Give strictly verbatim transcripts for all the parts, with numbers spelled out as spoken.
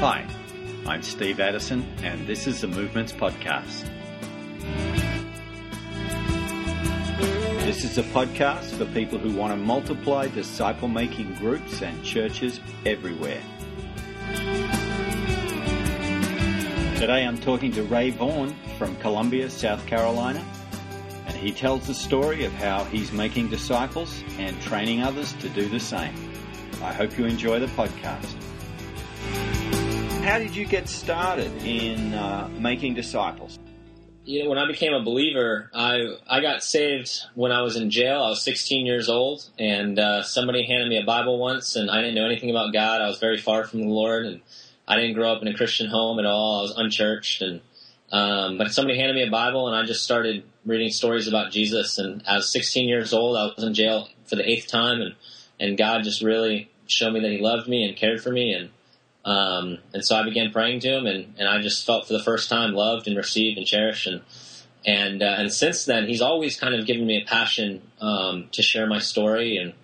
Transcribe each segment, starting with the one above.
Hi, I'm Steve Addison, and this is the Movements Podcast. This is a podcast for people who want to multiply disciple-making groups and churches everywhere. Today I'm talking to Ray Vaughan from Columbia, South Carolina, and he tells the story of how he's making disciples and training others to do the same. I hope you enjoy the podcast. How did you get started in uh, making disciples? You know, when I became a believer, I I got saved when I was in jail. I was sixteen years old, and uh, somebody handed me a Bible once, and I didn't know anything about God. I was very far from the Lord, and I didn't grow up in a Christian home at all. I was unchurched, and um, but somebody handed me a Bible, and I just started reading stories about Jesus. And I was sixteen years old. I was in jail for the eighth time, and and God just really showed me that He loved me and cared for me, and Um, and so I began praying to him, and, and I just felt for the first time loved and received and cherished. And and, uh, and since then, he's always kind of given me a passion um, to share my story and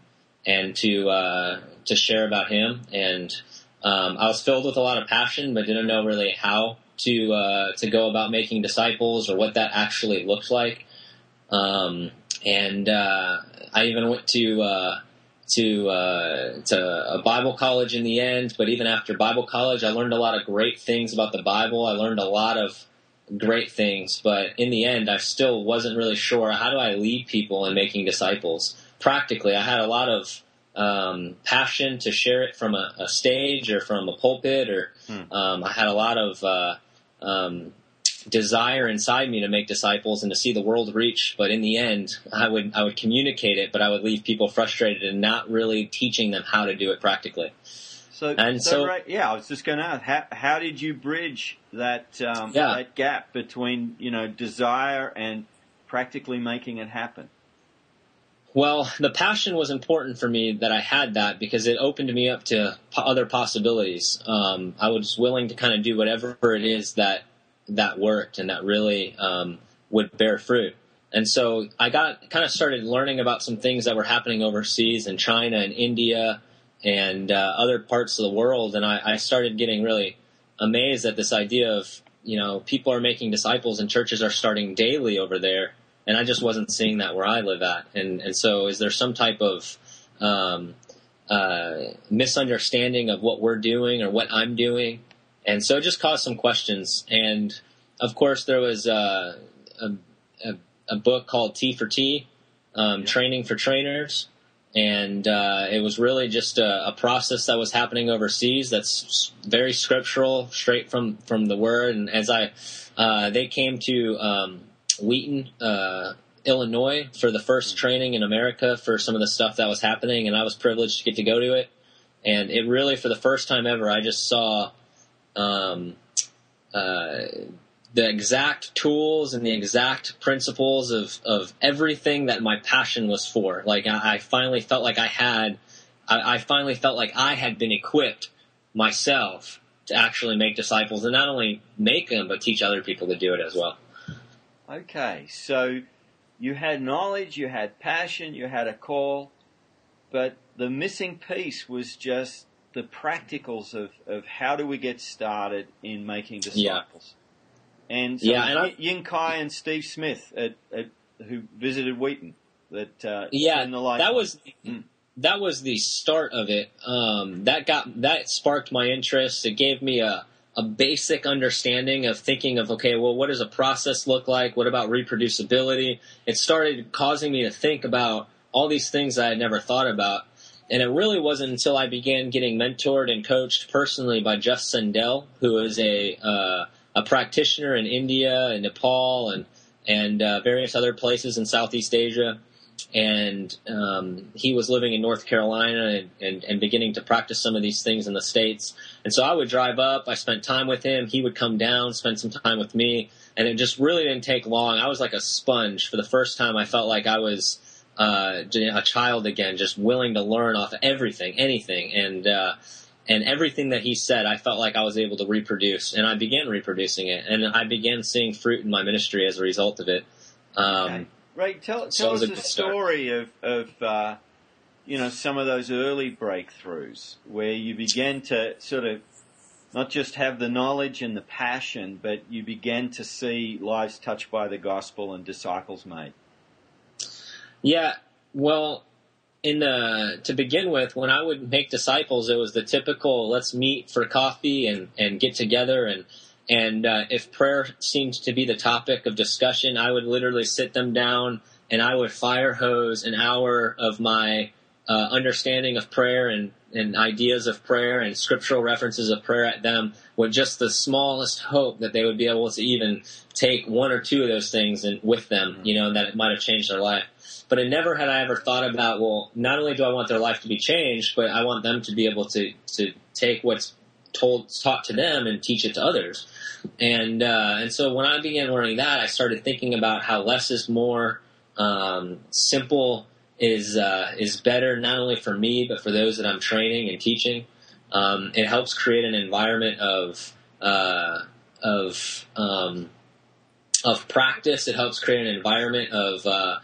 and to uh, to share about him. And um, I was filled with a lot of passion, but didn't know really how to uh, to go about making disciples or what that actually looked like. Um, and uh, I even went to... Uh, to uh, to a Bible college in the end, but even after Bible college, I learned a lot of great things about the Bible. I learned a lot of great things, but in the end, I still wasn't really sure, how do I lead people in making disciples? Practically, I had a lot of um, passion to share it from a, a stage or from a pulpit, or hmm. um, I had a lot of uh, um, desire inside me to make disciples and to see the world reach, but in the end, I would I would communicate it, but I would leave people frustrated and not really teaching them how to do it practically. So, and so, so right, yeah, I was just going to ask, how, how did you bridge that um, yeah. that gap between, you know, desire and practically making it happen? Well, the passion was important for me that I had that because it opened me up to other possibilities. Um, I was willing to kind of do whatever it is that that worked and that really um, would bear fruit. And so I got kind of started learning about some things that were happening overseas in China and India and uh, other parts of the world. And I, I started getting really amazed at this idea of, you know, people are making disciples and churches are starting daily over there. And I just wasn't seeing that where I live at. And, and so is there some type of um, uh, misunderstanding of what we're doing or what I'm doing? And so it just caused some questions. And, of course, there was a, a, a, a book called T for T, um, Training for Trainers. And uh, it was really just a, a process that was happening overseas that's very scriptural, straight from, from the Word. And as I uh, they came to um, Wheaton, uh, Illinois, for the first training in America for some of the stuff that was happening, and I was privileged to get to go to it. And it really, for the first time ever, I just saw – Um, uh, the exact tools and the exact principles of, of everything that my passion was for. Like I, I finally felt like I had, I, I finally felt like I had been equipped myself to actually make disciples and not only make them, but teach other people to do it as well. Okay. So you had knowledge, you had passion, you had a call, but the missing piece was just the practicals of, of how do we get started in making disciples. Yeah. And so yeah, and I, Ying Kai and Steve Smith at, at, who visited Wheaton. That, uh, yeah, the that was, mm. that was the start of it. Um, that got, that sparked my interest. It gave me a, a basic understanding of thinking of, okay, well, what does a process look like? What about reproducibility? It started causing me to think about all these things I had never thought about. And it really wasn't until I began getting mentored and coached personally by Jeff Sundell, who is a uh, a practitioner in India and Nepal and and uh, various other places in Southeast Asia. And um, he was living in North Carolina and, and, and beginning to practice some of these things in the States. And so I would drive up. I spent time with him. He would come down, spend some time with me. And it just really didn't take long. I was like a sponge. For the first time, I felt like I was – Uh, a child again, just willing to learn off of everything, anything. And, uh, and everything that he said, I felt like I was able to reproduce, and I began reproducing it, and I began seeing fruit in my ministry as a result of it. Um, okay. Right. Tell, tell so us a story start. of, of, uh, you know, some of those early breakthroughs where you began to sort of not just have the knowledge and the passion, but you begin to see lives touched by the gospel and disciples made. Yeah, well, in the, to begin with, when I would make disciples, it was the typical, let's meet for coffee and, and get together. And, and uh, if prayer seems to be the topic of discussion, I would literally sit them down and I would fire hose an hour of my uh, understanding of prayer and and ideas of prayer and scriptural references of prayer at them with just the smallest hope that they would be able to even take one or two of those things and with them, you know, that it might have changed their life. But it never had I ever thought about, well, not only do I want their life to be changed, but I want them to be able to, to take what's told, taught to them and teach it to others. And, uh, and so when I began learning that, I started thinking about how less is more, um, simple, is uh, is better not only for me but for those that I'm training and teaching. Um, it helps create an environment of uh, of um, of practice. It helps create an environment of uh,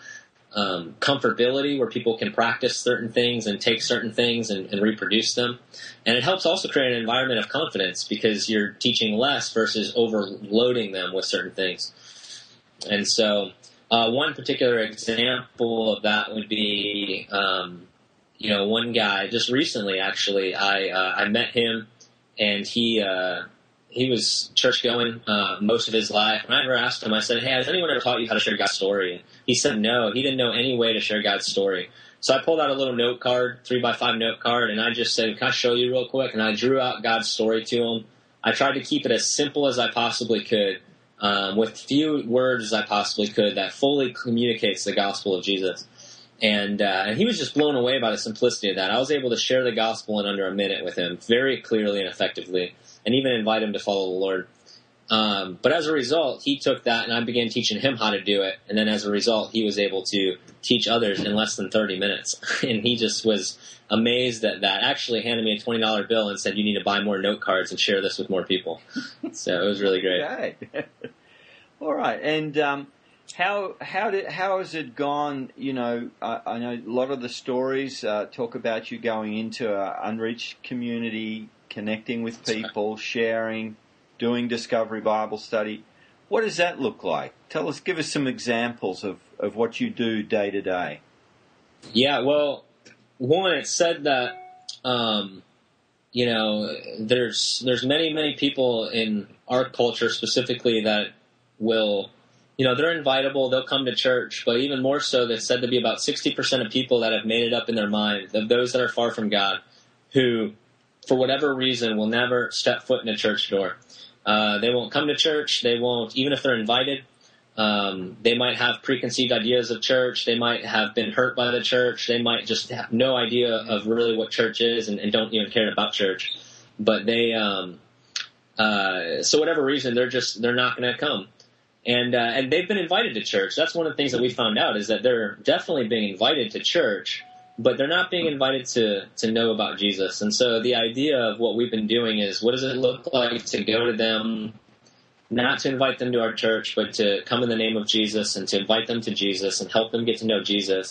um, comfortability where people can practice certain things and take certain things and, and reproduce them. And it helps also create an environment of confidence because you're teaching less versus overloading them with certain things. And so Uh, one particular example of that would be, um, you know, one guy just recently, actually, I, uh, I met him and he, uh, he was church going, uh, most of his life. And I ever asked him, I said, hey, has anyone ever taught you how to share God's story? And he said, no, he didn't know any way to share God's story. So I pulled out a little note card, three by five note card. And I just said, can I show you real quick? And I drew out God's story to him. I tried to keep it as simple as I possibly could. Um, with few words as I possibly could that fully communicates the gospel of Jesus. And, uh, and he was just blown away by the simplicity of that. I was able to share the gospel in under a minute with him very clearly and effectively and even invite him to follow the Lord. Um, but as a result, he took that and I began teaching him how to do it. And then as a result, he was able to teach others in less than thirty minutes. And he just was amazed at that. Actually handed me a twenty dollar bill and said, you need to buy more note cards and share this with more people. So it was really great. Okay. All right. And um, how how did how has it gone? You know, I, I know a lot of the stories uh, talk about you going into an unreached community, connecting with people, sharing, doing Discovery Bible Study. What does that look like? Tell us, give us some examples of, of what you do day to day. Yeah, well, one, it said that, um, you know, there's there's many, many people in our culture specifically that will, you know, they're invitable, they'll come to church, but even more so, they're said to be about sixty percent of people that have made it up in their mind, of those that are far from God, who, for whatever reason, will never step foot in a church door. Uh, they won't come to church. They won't, even if they're invited, um, they might have preconceived ideas of church. They might have been hurt by the church. They might just have no idea of really what church is and, and don't even care about church. But they, um, uh, so whatever reason, they're just, they're not going to come. And, uh, and they've been invited to church. That's one of the things that we found out is that they're definitely being invited to church, but they're not being invited to, to know about Jesus. And so the idea of what we've been doing is, what does it look like to go to them, not to invite them to our church, but to come in the name of Jesus and to invite them to Jesus and help them get to know Jesus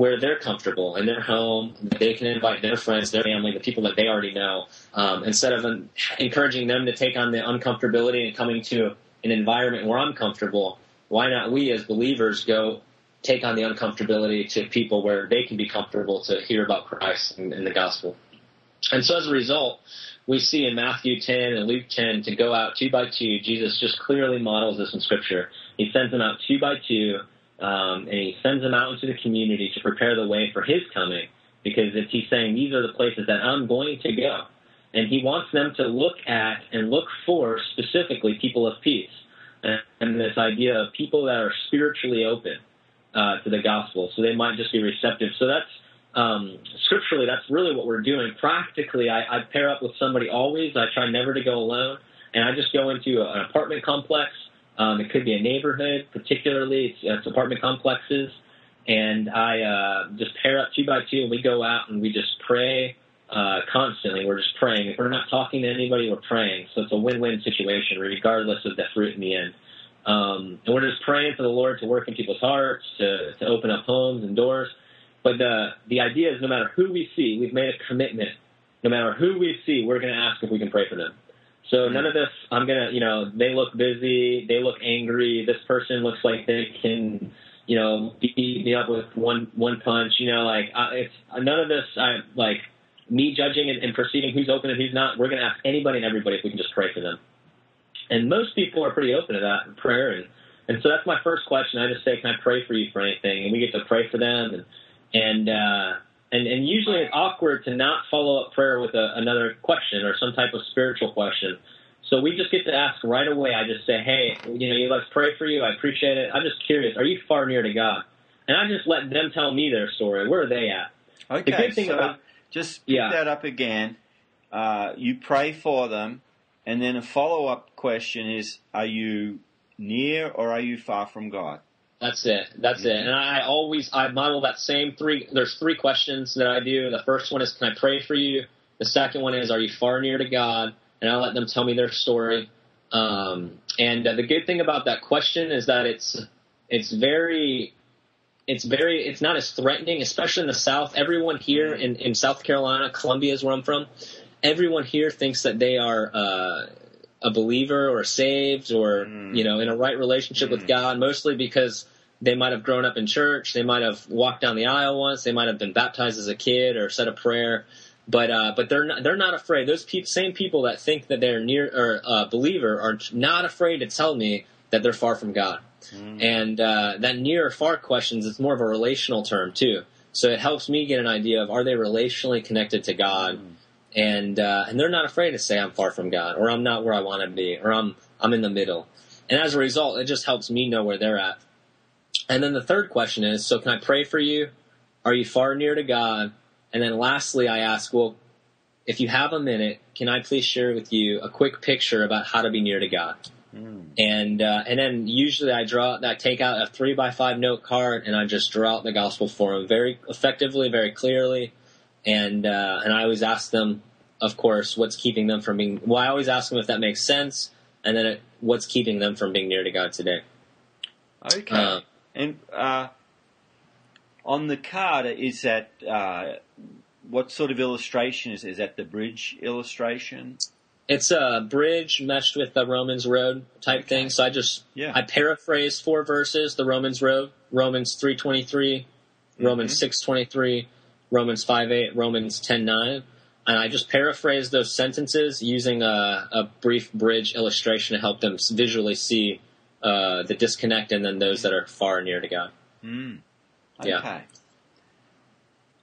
where they're comfortable in their home. They can invite their friends, their family, the people that they already know, um, instead of um, encouraging them to take on the uncomfortability and coming to an environment where I'm comfortable. Why not we as believers go take on the uncomfortability to people where they can be comfortable to hear about Christ and, and the gospel. And so as a result, we see in Matthew ten and Luke ten to go out two by two. Jesus just clearly models this in Scripture. He sends them out two by two, um, and he sends them out into the community to prepare the way for his coming, because if he's saying, these are the places that I'm going to go. And he wants them to look at and look for specifically people of peace and, and this idea of people that are spiritually open Uh, to the gospel, so they might just be receptive. So that's um, scripturally, that's really what we're doing. Practically, I, I pair up with somebody always. I try never to go alone, and I just go into a, an apartment complex. Um, it could be a neighborhood, particularly it's, it's apartment complexes, and I uh, just pair up two by two, and we go out and we just pray uh, constantly. We're just praying. If we're not talking to anybody, we're praying. So it's a win-win situation, regardless of the fruit in the end. Um, and we're just praying for the Lord to work in people's hearts, to, to open up homes and doors. But the, the idea is no matter who we see, we've made a commitment. No matter who we see, we're going to ask if we can pray for them. So none of this, I'm going to, you know, they look busy, they look angry, this person looks like they can, you know, beat me up with one one punch, you know, like, I, it's none of this, I like, me judging and, and perceiving who's open and who's not. We're going to ask anybody and everybody if we can just pray for them. And most people are pretty open to that in prayer. And, and so that's my first question. I just say, can I pray for you for anything? And we get to pray for them. And, and, uh, And, and usually it's awkward to not follow up prayer with a, another question or some type of spiritual question. So we just get to ask right away. I just say, hey, you know, let's pray for you. I appreciate it. I'm just curious. Are you far near to God? And I just let them tell me their story. Where are they at? Okay, the good thing so about, just pick yeah. that up again. Uh, you pray for them, and then a follow-up question is, are you near or are you far from God? That's it. That's it. And I always I model that same three. There's three questions that I do. The first one is, can I pray for you? The second one is, are you far near to God? And I let them tell me their story. Um, and uh, the good thing about that question is that it's it's very it's very it's not as threatening, especially in the South. Everyone here in, in South Carolina, Columbia is where I'm from. Everyone here thinks that they are. Uh, a believer or saved or, mm. you know, in a right relationship mm. with God, mostly because they might have grown up in church. They might have walked down the aisle once. They might have been baptized as a kid or said a prayer. But uh, but they're not, they're not afraid. Those pe- same people that think that they're near or a uh, believer are not afraid to tell me that they're far from God. Mm. And uh, that near or far questions, it's more of a relational term too. So it helps me get an idea of, are they relationally connected to God? Mm. And uh, and they're not afraid to say I'm far from God, or I'm not where I want to be, or I'm I'm in the middle. And as a result, it just helps me know where they're at. And then the third question is, so can I pray for you? Are you far near to God? And then lastly, I ask, well, if you have a minute, can I please share with you a quick picture about how to be near to God? Mm. And uh, and then usually I draw I take out a three by five note card and I just draw out the gospel for them very effectively, very clearly. And uh, and I always ask them, of course, what's keeping them from being – well, I always ask them if that makes sense, and then it, what's keeping them from being near to God today. Okay. Uh, and uh, on the card, is that uh, – what sort of illustration is is that the bridge illustration? It's a bridge meshed with the Romans Road type okay. thing. So I just yeah. – I paraphrase four verses, the Romans Road, Romans three twenty-three, Romans mm-hmm. six twenty-three. Romans five eight, Romans ten nine, and I just paraphrase those sentences using a, a brief bridge illustration to help them visually see uh, the disconnect and then those that are far and near to God. Mm. Okay. Yeah.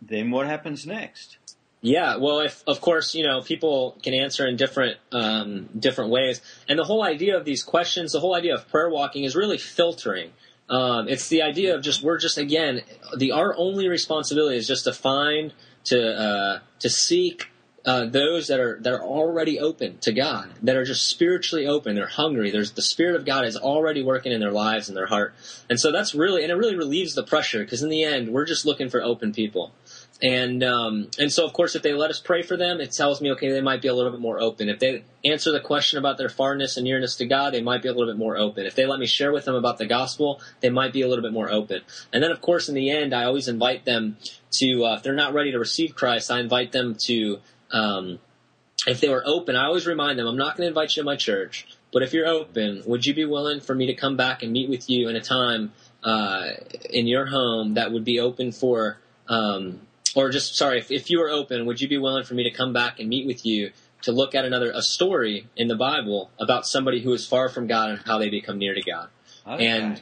Then what happens next? Yeah, well, if of course, you know, people can answer in different um, different ways. And the whole idea of these questions, the whole idea of prayer walking is really filtering. Um, it's the idea of just, we're just, again, the, our only responsibility is just to find, to, uh, to seek, uh, those that are, that are already open to God, that are just spiritually open. They're hungry. There's the Spirit of God is already working in their lives and their heart. And so that's really, and it really relieves the pressure because in the end, we're just looking for open people. And, um, and so of course, if they let us pray for them, it tells me, okay, they might be a little bit more open. If they answer the question about their farness and nearness to God, they might be a little bit more open. If they let me share with them about the gospel, they might be a little bit more open. And then of course, in the end, I always invite them to, uh, if they're not ready to receive Christ, I invite them to, um, if they were open, I always remind them, I'm not going to invite you to my church, but if you're open, would you be willing for me to come back and meet with you in a time, uh, in your home that would be open for, um, Or just, sorry, if, if you were open, would you be willing for me to come back and meet with you to look at another a story in the Bible about somebody who is far from God and how they become near to God? Okay. And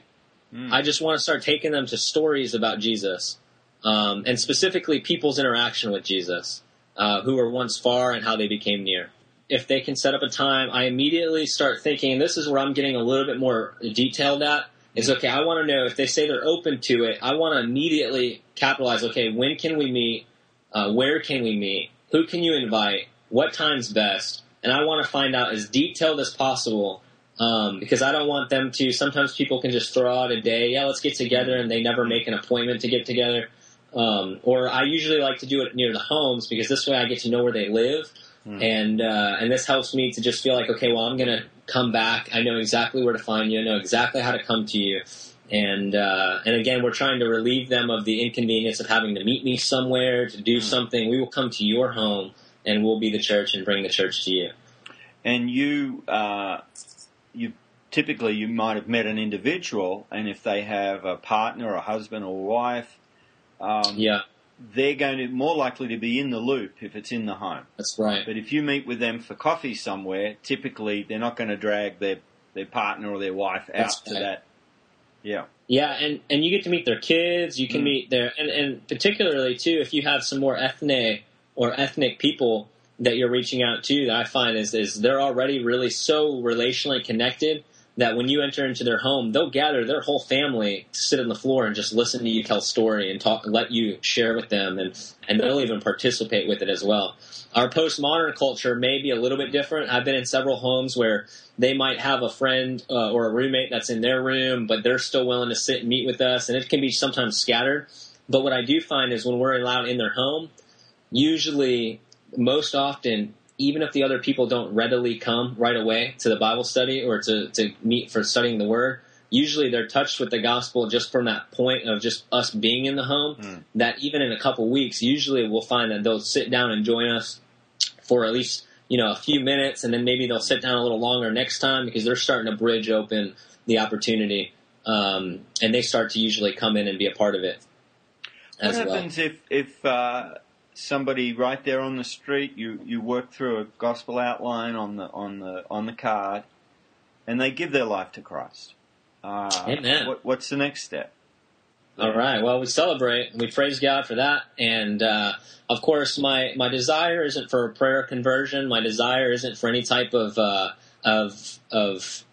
mm. I just want to start taking them to stories about Jesus, um, and specifically people's interaction with Jesus, uh, who were once far and how they became near. If they can set up a time, I immediately start thinking, and this is where I'm getting a little bit more detailed at, is, okay, I want to know if they say they're open to it, I want to immediately capitalize, okay, when can we meet, uh, where can we meet, who can you invite, what time's best, and I want to find out as detailed as possible, um, because I don't want them to, sometimes people can just throw out a day, yeah, let's get together, and they never make an appointment to get together, um, or I usually like to do it near the homes, because this way I get to know where they live, mm. and uh, and this helps me to just feel like, okay, well, I'm going to come back. I know exactly where to find you. I know exactly how to come to you. And, uh, and again, we're trying to relieve them of the inconvenience of having to meet me somewhere to do mm. something. We will come to your home and we'll be the church and bring the church to you. and you uh, you typically you might have met an individual, and if they have a partner or a husband or wife, um, yeah. they're going to more likely to be in the loop if it's in the home. That's right. But if you meet with them for coffee somewhere, typically they're not going to drag their, their partner or their wife out That's to right. that. Yeah. Yeah, and, and you get to meet their kids. You can mm. meet their and, – and particularly, too, if you have some more ethnic or ethnic people that you're reaching out to, that I find is, is they're already really so relationally connected that when you enter into their home, they'll gather their whole family to sit on the floor and just listen to you tell a story and talk, let you share with them, and, and they'll even participate with it as well. Our postmodern culture may be a little bit different. I've been in several homes where they might have a friend uh, or a roommate that's in their room, but they're still willing to sit and meet with us, and it can be sometimes scattered. But what I do find is when we're allowed in their home, usually, most often, even if the other people don't readily come right away to the Bible study or to, to meet for studying the Word, usually they're touched with the gospel just from that point of just us being in the home, mm. that even in a couple weeks, usually we'll find that they'll sit down and join us for at least, you know, a few minutes, and then maybe they'll sit down a little longer next time because they're starting to bridge open the opportunity, um, and they start to usually come in and be a part of it as well. What happens if... if uh... somebody right there on the street, you, you work through a gospel outline on the on the on the card, and they give their life to Christ? Uh, Amen. What, what's the next step? All right. Well, we celebrate. We praise God for that. And uh, of course, my my desire isn't for a prayer conversion. My desire isn't for any type of uh, of of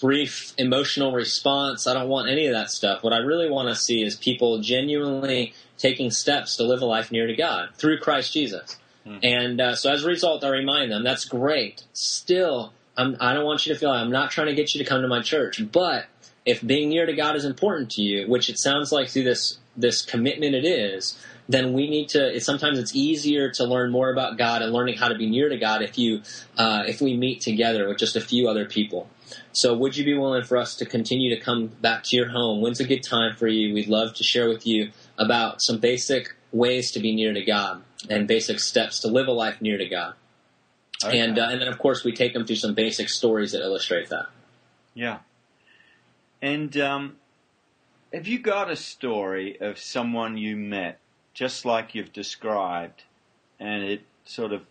brief emotional response. I don't want any of that stuff. What I really want to see is people genuinely taking steps to live a life near to God through Christ Jesus. Mm. And uh, so as a result, I remind them, that's great. Still, I'm, I don't want you to feel like I'm not trying to get you to come to my church. But if being near to God is important to you, which it sounds like through this this commitment it is, then we need to – sometimes it's easier to learn more about God and learning how to be near to God if you uh, if we meet together with just a few other people. So would you be willing for us to continue to come back to your home? When's a good time for you? We'd love to share with you about some basic ways to be near to God and basic steps to live a life near to God. Okay. And uh, and then, of course, we take them through some basic stories that illustrate that. Yeah. And um, have you got a story of someone you met, just like you've described, and it sort of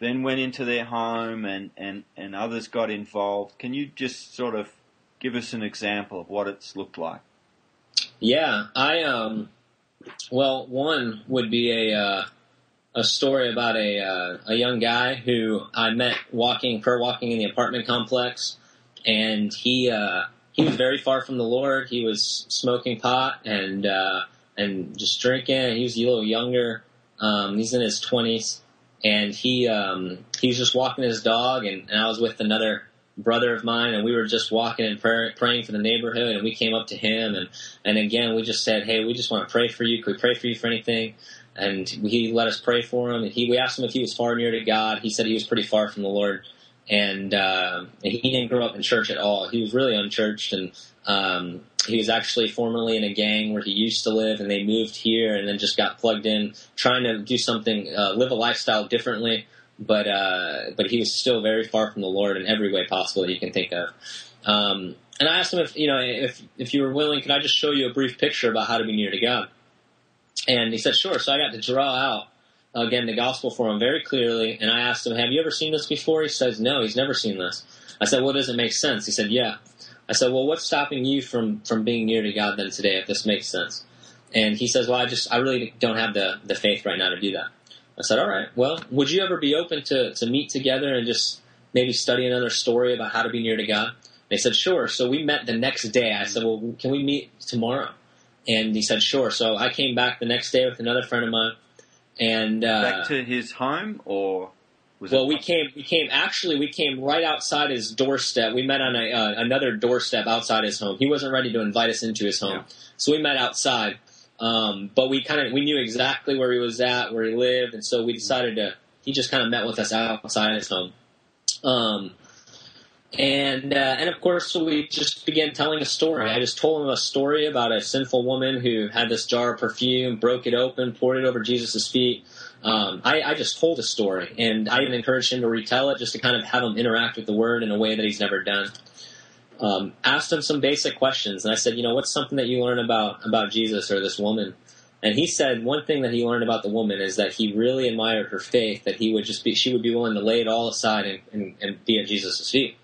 then went into their home and, and, and others got involved? Can you just sort of give us an example of what it's looked like? Yeah, I... um. Well, one would be a uh, a story about a uh, a young guy who I met walking, prayer walking in the apartment complex, and he uh, he was very far from the Lord. He was smoking pot and uh, and just drinking. He was a little younger. Um, he's in his twenties, and he um, he was just walking his dog, and, and I was with another brother of mine, and we were just walking and prayer, praying for the neighborhood, and we came up to him, and, and again, we just said, hey, we just want to pray for you. Could we pray for you for anything? And he let us pray for him, and he we asked him if he was far near to God. He said he was pretty far from the Lord, and uh, he didn't grow up in church at all. He was really unchurched, and um, he was actually formerly in a gang where he used to live, and they moved here and then just got plugged in, trying to do something, uh, live a lifestyle differently. But uh, but he was still very far from the Lord in every way possible that you can think of. Um, and I asked him if you know if if you were willing, could I just show you a brief picture about how to be near to God? And he said, sure. So I got to draw out again the gospel for him very clearly. And I asked him, have you ever seen this before? He says, no, he's never seen this. I said, well, does it make sense? He said, yeah. I said, well, what's stopping you from from being near to God then today, if this makes sense? And he says, well, I just I really don't have the the faith right now to do that. I said, all right, well, would you ever be open to, to meet together and just maybe study another story about how to be near to God? They said, sure. So we met the next day. I said, well, can we meet tomorrow? And he said, sure. So I came back the next day with another friend of mine. And uh, back to his home, or was well, it? Well, we came, we came, actually, we came right outside his doorstep. We met on a, uh, another doorstep outside his home. He wasn't ready to invite us into his home. Yeah. So we met outside. Um, but we kind of, we knew exactly where he was at, where he lived. And so we decided to, he just kind of met with us outside his home. Um, and, uh, and of course, so we just began telling a story. I just told him a story about a sinful woman who had this jar of perfume, broke it open, poured it over Jesus' feet. Um, I, I just told a story, and I even encouraged him to retell it just to kind of have him interact with the word in a way that he's never done. Um, asked him some basic questions, and I said, you know, what's something that you learned about, about Jesus or this woman? And he said one thing that he learned about the woman is that he really admired her faith, that he would just be, she would be willing to lay it all aside and, and, and be at Jesus' feet.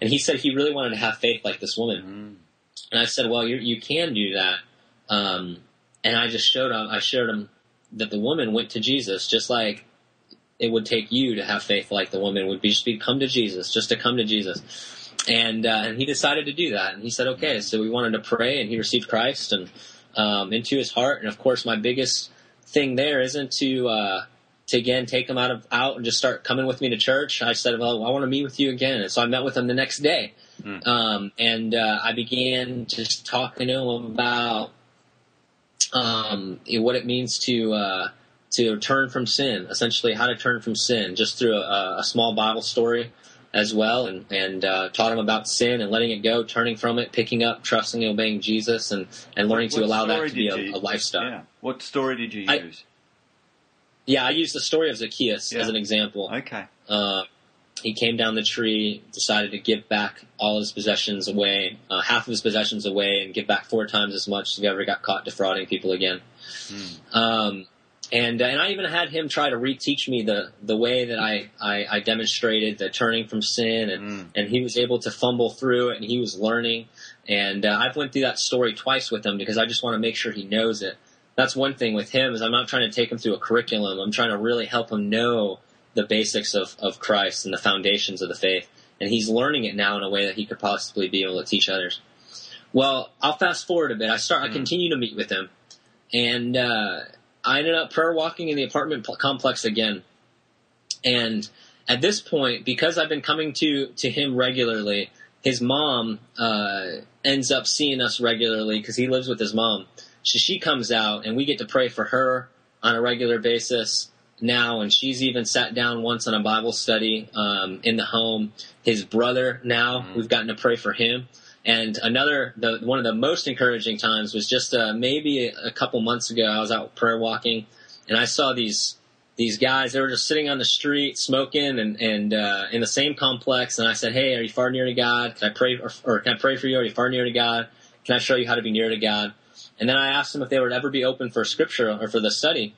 And he said he really wanted to have faith like this woman. Mm. And I said, well, you you can do that. Um, and I just showed him, I showed him that the woman went to Jesus just like it would take you to have faith like the woman would be, just be come to Jesus, just to come to Jesus. And, uh, and he decided to do that. And he said, okay, so we wanted to pray, and he received Christ and um, into his heart. And of course, my biggest thing there isn't to, uh, to again, take him out of, out and just start coming with me to church. I said, well, I want to meet with you again. And so I met with him the next day. Mm. Um, and, uh, I began just talking to him about, um, what it means to, uh, to turn from sin, essentially how to turn from sin, just through a, a small Bible story as well, and, and uh, taught him about sin and letting it go, turning from it, picking up, trusting and obeying Jesus, and, and learning what, what to allow that to be a, a lifestyle. Yeah. What story did you use? I, yeah, I used the story of Zacchaeus yeah. as an example. Okay. Uh, he came down the tree, decided to give back all his possessions away, uh, half of his possessions away, and give back four times as much as he ever got caught defrauding people again. Hmm. Um And and I even had him try to reteach me the, the way that I, I, I demonstrated the turning from sin, and, mm. and he was able to fumble through it, and he was learning. And uh, I've went through that story twice with him because I just want to make sure he knows it. That's one thing with him is I'm not trying to take him through a curriculum. I'm trying to really help him know the basics of, of Christ and the foundations of the faith. And he's learning it now in a way that he could possibly be able to teach others. Well, I'll fast forward a bit. I start. Mm. I continue to meet with him, and uh, I ended up prayer walking in the apartment complex again. And at this point, because I've been coming to, to him regularly, his mom uh, ends up seeing us regularly because he lives with his mom. So she comes out, and we get to pray for her on a regular basis now, and she's even sat down once on a Bible study um, in the home. His brother now, mm-hmm. we've gotten to pray for him. And another, the, one of the most encouraging times was just uh, maybe a, a couple months ago. I was out prayer walking, and I saw these these guys. They were just sitting on the street smoking, and and uh, in the same complex. And I said, "Hey, are you far near to God? Can I pray, or, or can I pray for you? Are you far near to God? Can I show you how to be near to God?" And then I asked them if they would ever be open for scripture or for the study.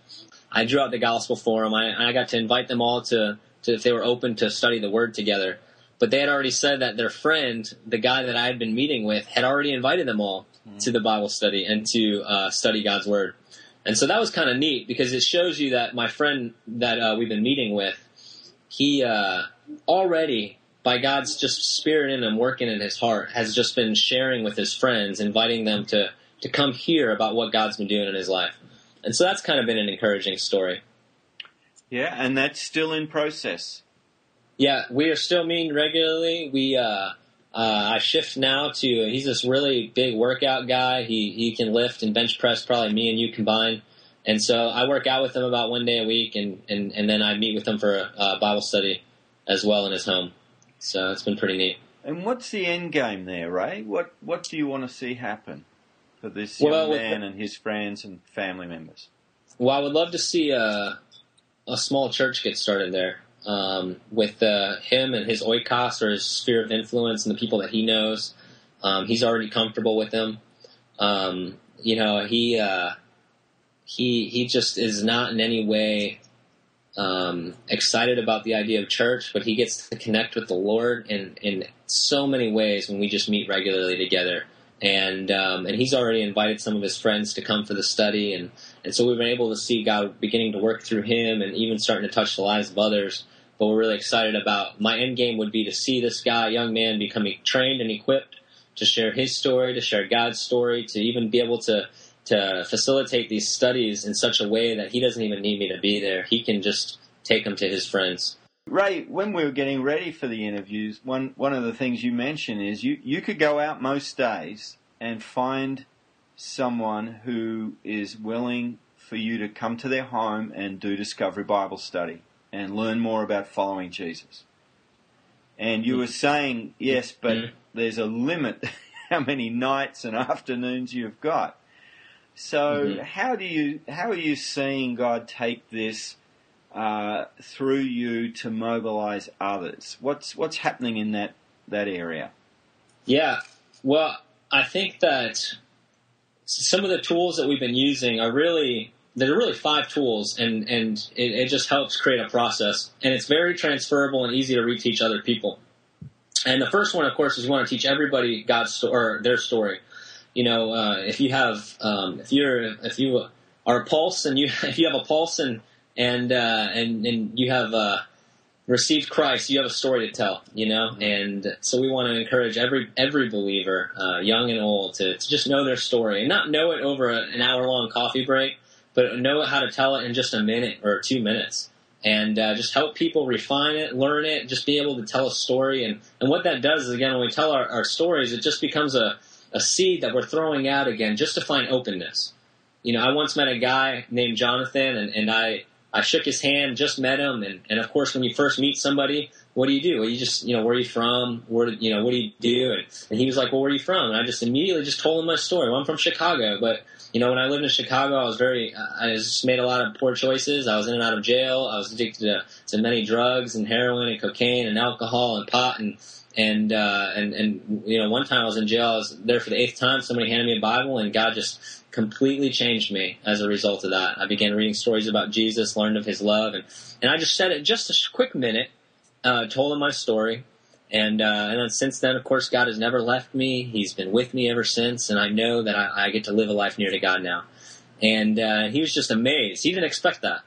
I drew out the gospel for them. I, I got to invite them all to, to if they were open to study the word together. But they had already said that their friend, the guy that I had been meeting with, had already invited them all mm-hmm. to the Bible study and to uh, study God's Word. And so that was kind of neat because it shows you that my friend that uh, we've been meeting with, he uh, already, by God's just spirit in him, working in his heart, has just been sharing with his friends, inviting them to, to come hear about what God's been doing in his life. And so that's kind of been an encouraging story. Yeah, and that's still in process. Yeah, we are still meeting regularly. We uh, uh, I shift now to he's this really big workout guy. He he can lift and bench press probably me and you combined. And so I work out with him about one day a week, and, and, and then I meet with him for a uh, Bible study as well in his home. So it's been pretty neat. And what's the end game there, Ray? What what do you want to see happen for this young well, man and his friends and family members? Well, I would love to see a, a small church get started there. Um, with uh, him and his oikos or his sphere of influence and the people that he knows, um, he's already comfortable with them. Um, you know, he uh, he he just is not in any way um, excited about the idea of church, but he gets to connect with the Lord in, in so many ways when we just meet regularly together. And um, and he's already invited some of his friends to come for the study, and, and so we've been able to see God beginning to work through him and even starting to touch the lives of others. But we're really excited about my end game would be to see this guy, young man, becoming trained and equipped to share his story, to share God's story, to even be able to, to facilitate these studies in such a way that he doesn't even need me to be there. He can just take them to his friends. Ray, when we were getting ready for the interviews, one, one of the things you mentioned is you, you could go out most days and find someone who is willing for you to come to their home and do Discovery Bible Study and learn more about following Jesus. And you were saying, yes, but there's a limit how many nights and afternoons you've got. So mm-hmm. how do you how are you seeing God take this uh, through you to mobilize others? What's what's happening in that, that area? Yeah, well, I think that some of the tools that we've been using are really, there are really five tools, and, and it, it just helps create a process. And it's very transferable and easy to reteach other people. And the first one, of course, is you want to teach everybody God's sto- or their story. You know, uh, if you have, um, if you're, if you are a pulse, and you, if you have a pulse, and and uh, and and you have uh, received Christ, you have a story to tell. You know, and so we want to encourage every every believer, uh, young and old, to, to just know their story and not know it over a, an hour long coffee break, but know how to tell it in just a minute or two minutes. And uh, just help people refine it, learn it, just be able to tell a story. And, and what that does is, again, when we tell our, our stories, it just becomes a, a seed that we're throwing out again just to find openness. You know, I once met a guy named Jonathan, and, and I, I shook his hand, just met him. And, and, of course, when you first meet somebody, what do you do? Well, you just, you know, where are you from? Where, you know, what do you do? And, and he was like, well, where are you from? And I just immediately just told him my story. Well, I'm from Chicago, but... You know, when I lived in Chicago, I was very, I just made a lot of poor choices. I was in and out of jail. I was addicted to, to many drugs and heroin and cocaine and alcohol and pot. And, and, uh, and, and, you know, one time I was in jail. I was there for the eighth time. Somebody handed me a Bible, and God just completely changed me as a result of that. I began reading stories about Jesus, learned of his love. And, and I just said it just a quick minute, uh, told him my story. And, uh, and then since then, of course, God has never left me. He's been with me ever since. And I know that I, I get to live a life near to God now. And, uh, he was just amazed. He didn't expect that.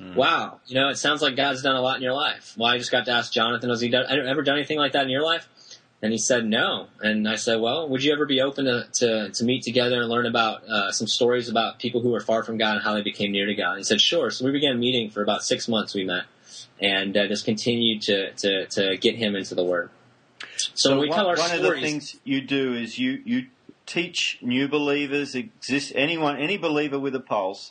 Mm. Wow. You know, it sounds like God's done a lot in your life. Well, I just got to ask Jonathan, has he done, ever done anything like that in your life? And he said, no. And I said, well, would you ever be open to, to, to meet together and learn about, uh, some stories about people who were far from God and how they became near to God? And he said, sure. So we began meeting for about six months. We met. And uh, just continue to, to, to get him into the Word. So, so when we one, tell our one stories, of the things you do is you, you teach new believers, exist anyone, any believer with a pulse,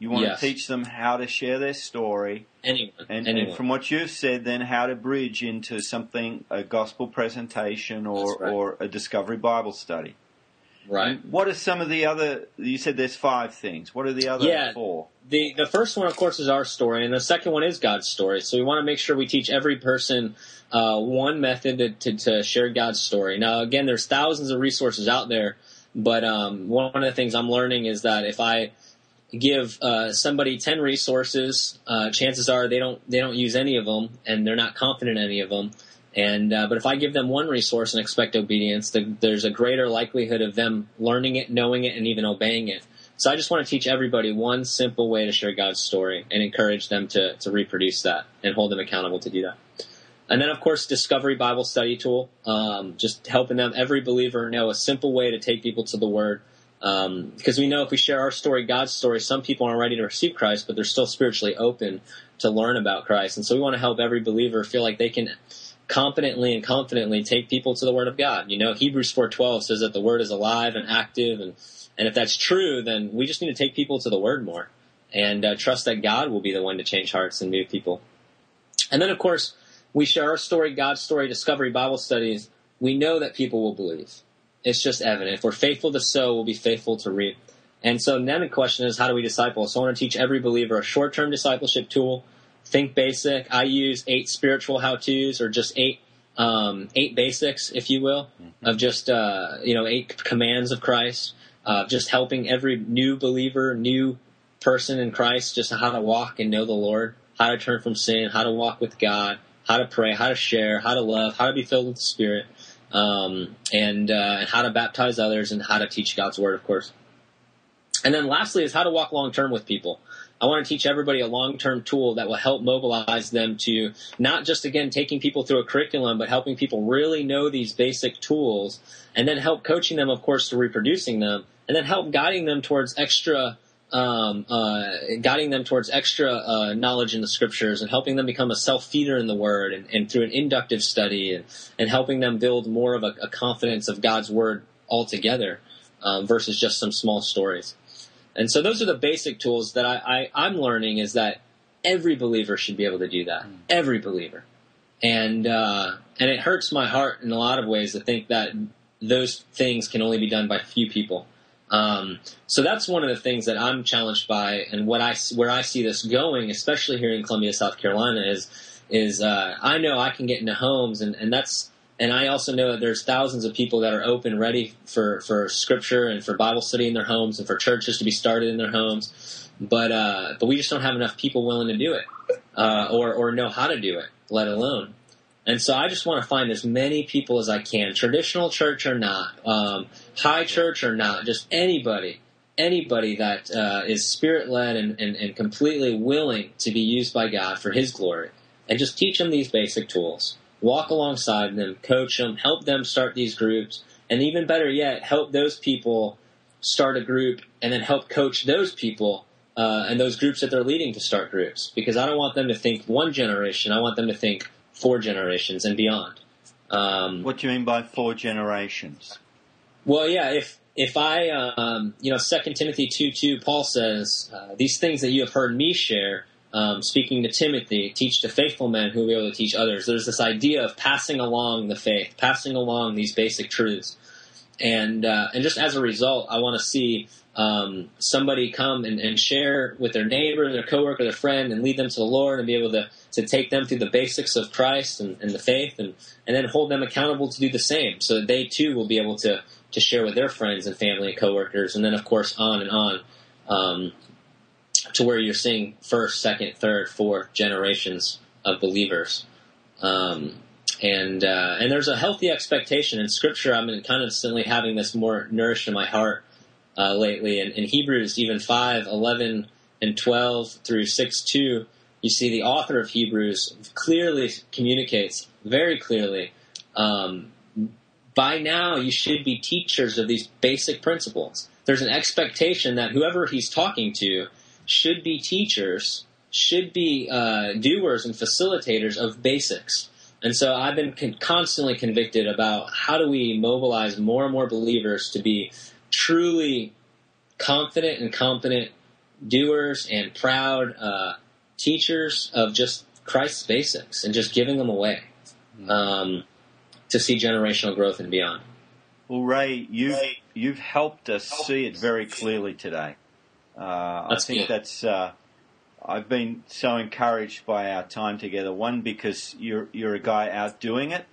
you want yes. to teach them how to share their story. Anyone, and, anyone. And from what you've said, then how to bridge into something, a gospel presentation or, right. or a discovery Bible study. Right. What are some of the other, you said there's five things. What are the other yeah, four? The the first one, of course, is our story, and the second one is God's story. So we want to make sure we teach every person uh, one method to, to, to share God's story. Now, again, there's thousands of resources out there, but um, one of the things I'm learning is that if I give uh, somebody ten resources, uh, chances are they don't they don't use any of them, and they're not confident in any of them. And uh, but if I give them one resource and expect obedience, the, there's a greater likelihood of them learning it, knowing it, and even obeying it. So I just want to teach everybody one simple way to share God's story and encourage them to, to reproduce that and hold them accountable to do that. And then, of course, Discovery Bible Study Tool, um, just helping them, every believer, know a simple way to take people to the Word. Um, because we know if we share our story, God's story, some people aren't ready to receive Christ, but they're still spiritually open to learn about Christ. And so we want to help every believer feel like they can competently and confidently take people to the Word of God. You know, Hebrews four twelve says that the Word is alive and active, and, and if that's true, then we just need to take people to the Word more and uh, trust that God will be the one to change hearts and move people. And then, of course, we share our story, God's story, Discovery Bible Studies. We know that people will believe. It's just evident. If we're faithful to sow, we'll be faithful to reap. And so then the question is, how do we disciple? So I want to teach every believer a short-term discipleship tool. Think basic. I use eight spiritual how-tos, or just eight um, eight basics, if you will, mm-hmm. of just uh, you know eight commands of Christ, uh, just helping every new believer, new person in Christ, just how to walk and know the Lord, how to turn from sin, how to walk with God, how to pray, how to share, how to love, how to be filled with the Spirit, um, and uh, how to baptize others, and how to teach God's Word, of course. And then lastly is how to walk long-term with people. I want to teach everybody a long-term tool that will help mobilize them to not just, again, taking people through a curriculum, but helping people really know these basic tools, and then help coaching them, of course, to reproducing them, and then help guiding them towards extra um, uh, guiding them towards extra uh, knowledge in the Scriptures, and helping them become a self-feeder in the Word, and, and through an inductive study, and, and helping them build more of a, a confidence of God's Word altogether um, versus just some small stories. And so those are the basic tools that I, I, I'm learning is that every believer should be able to do that. Every believer. And uh, and it hurts my heart in a lot of ways to think that those things can only be done by few people. Um, so that's one of the things that I'm challenged by, and what I, where I see this going, especially here in Columbia, South Carolina, is is uh, I know I can get into homes, and, and that's and I also know that there's thousands of people that are open, ready for, for Scripture and for Bible study in their homes, and for churches to be started in their homes, but uh, but we just don't have enough people willing to do it, uh, or or know how to do it, let alone. And so I just want to find as many people as I can, traditional church or not, um, high church or not, just anybody, anybody that uh, is Spirit-led and, and, and completely willing to be used by God for His glory. And just teach them these basic tools. Walk alongside them, coach them, help them start these groups, and even better yet, help those people start a group and then help coach those people uh, and those groups that they're leading to start groups. Because I don't want them to think one generation. I want them to think four generations and beyond. Um, what do you mean by four generations? Well, yeah, if if I, um, you know, Second Timothy two two, Paul says, uh, these things that you have heard me share, um, speaking to Timothy, teach to faithful men who will be able to teach others. There's this idea of passing along the faith, passing along these basic truths. And uh, and just as a result, I want to see um, somebody come and, and share with their neighbor, their coworker, their friend, and lead them to the Lord and be able to to take them through the basics of Christ and, and the faith, and, and then hold them accountable to do the same, so that they too will be able to, to share with their friends and family and coworkers, and then of course on and on um, to where you're seeing first, second, third, fourth generations of believers. Um, and uh, and there's a healthy expectation in Scripture. I've been constantly having this more nourished in my heart uh, lately. And in Hebrews even five eleven and twelve through six two, you see, the author of Hebrews clearly communicates, very clearly, um, by now you should be teachers of these basic principles. There's an expectation that whoever he's talking to should be teachers, should be uh, doers and facilitators of basics. And so I've been con- constantly convicted about how do we mobilize more and more believers to be truly confident and competent doers and proud uh teachers of just Christ's basics, and just giving them away um, to see generational growth and beyond. Well, Ray, you've, you've helped us see it very clearly today. Uh, I think that's, uh, I've been so encouraged by our time together. One, because you're, you're a guy out doing it.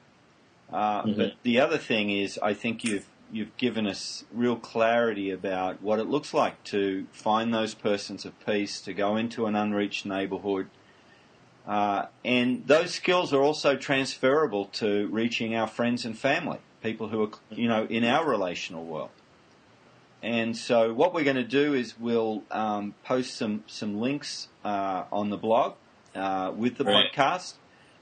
Uh, mm-hmm. But the other thing is, I think you've, you've given us real clarity about what it looks like to find those persons of peace, to go into an unreached neighborhood. Uh, and those skills are also transferable to reaching our friends and family, people who are, you know, in our relational world. And so what we're going to do is we'll um, post some, some links uh, on the blog uh, with the right. podcast.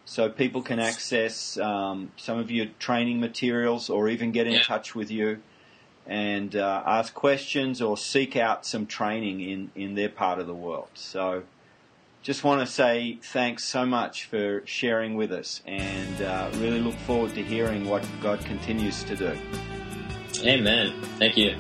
So people can access um, some of your training materials, or even get in yeah. touch with you and uh, ask questions or seek out some training in, in their part of the world. So just want to say thanks so much for sharing with us, and uh, really look forward to hearing what God continues to do. Amen. Thank you.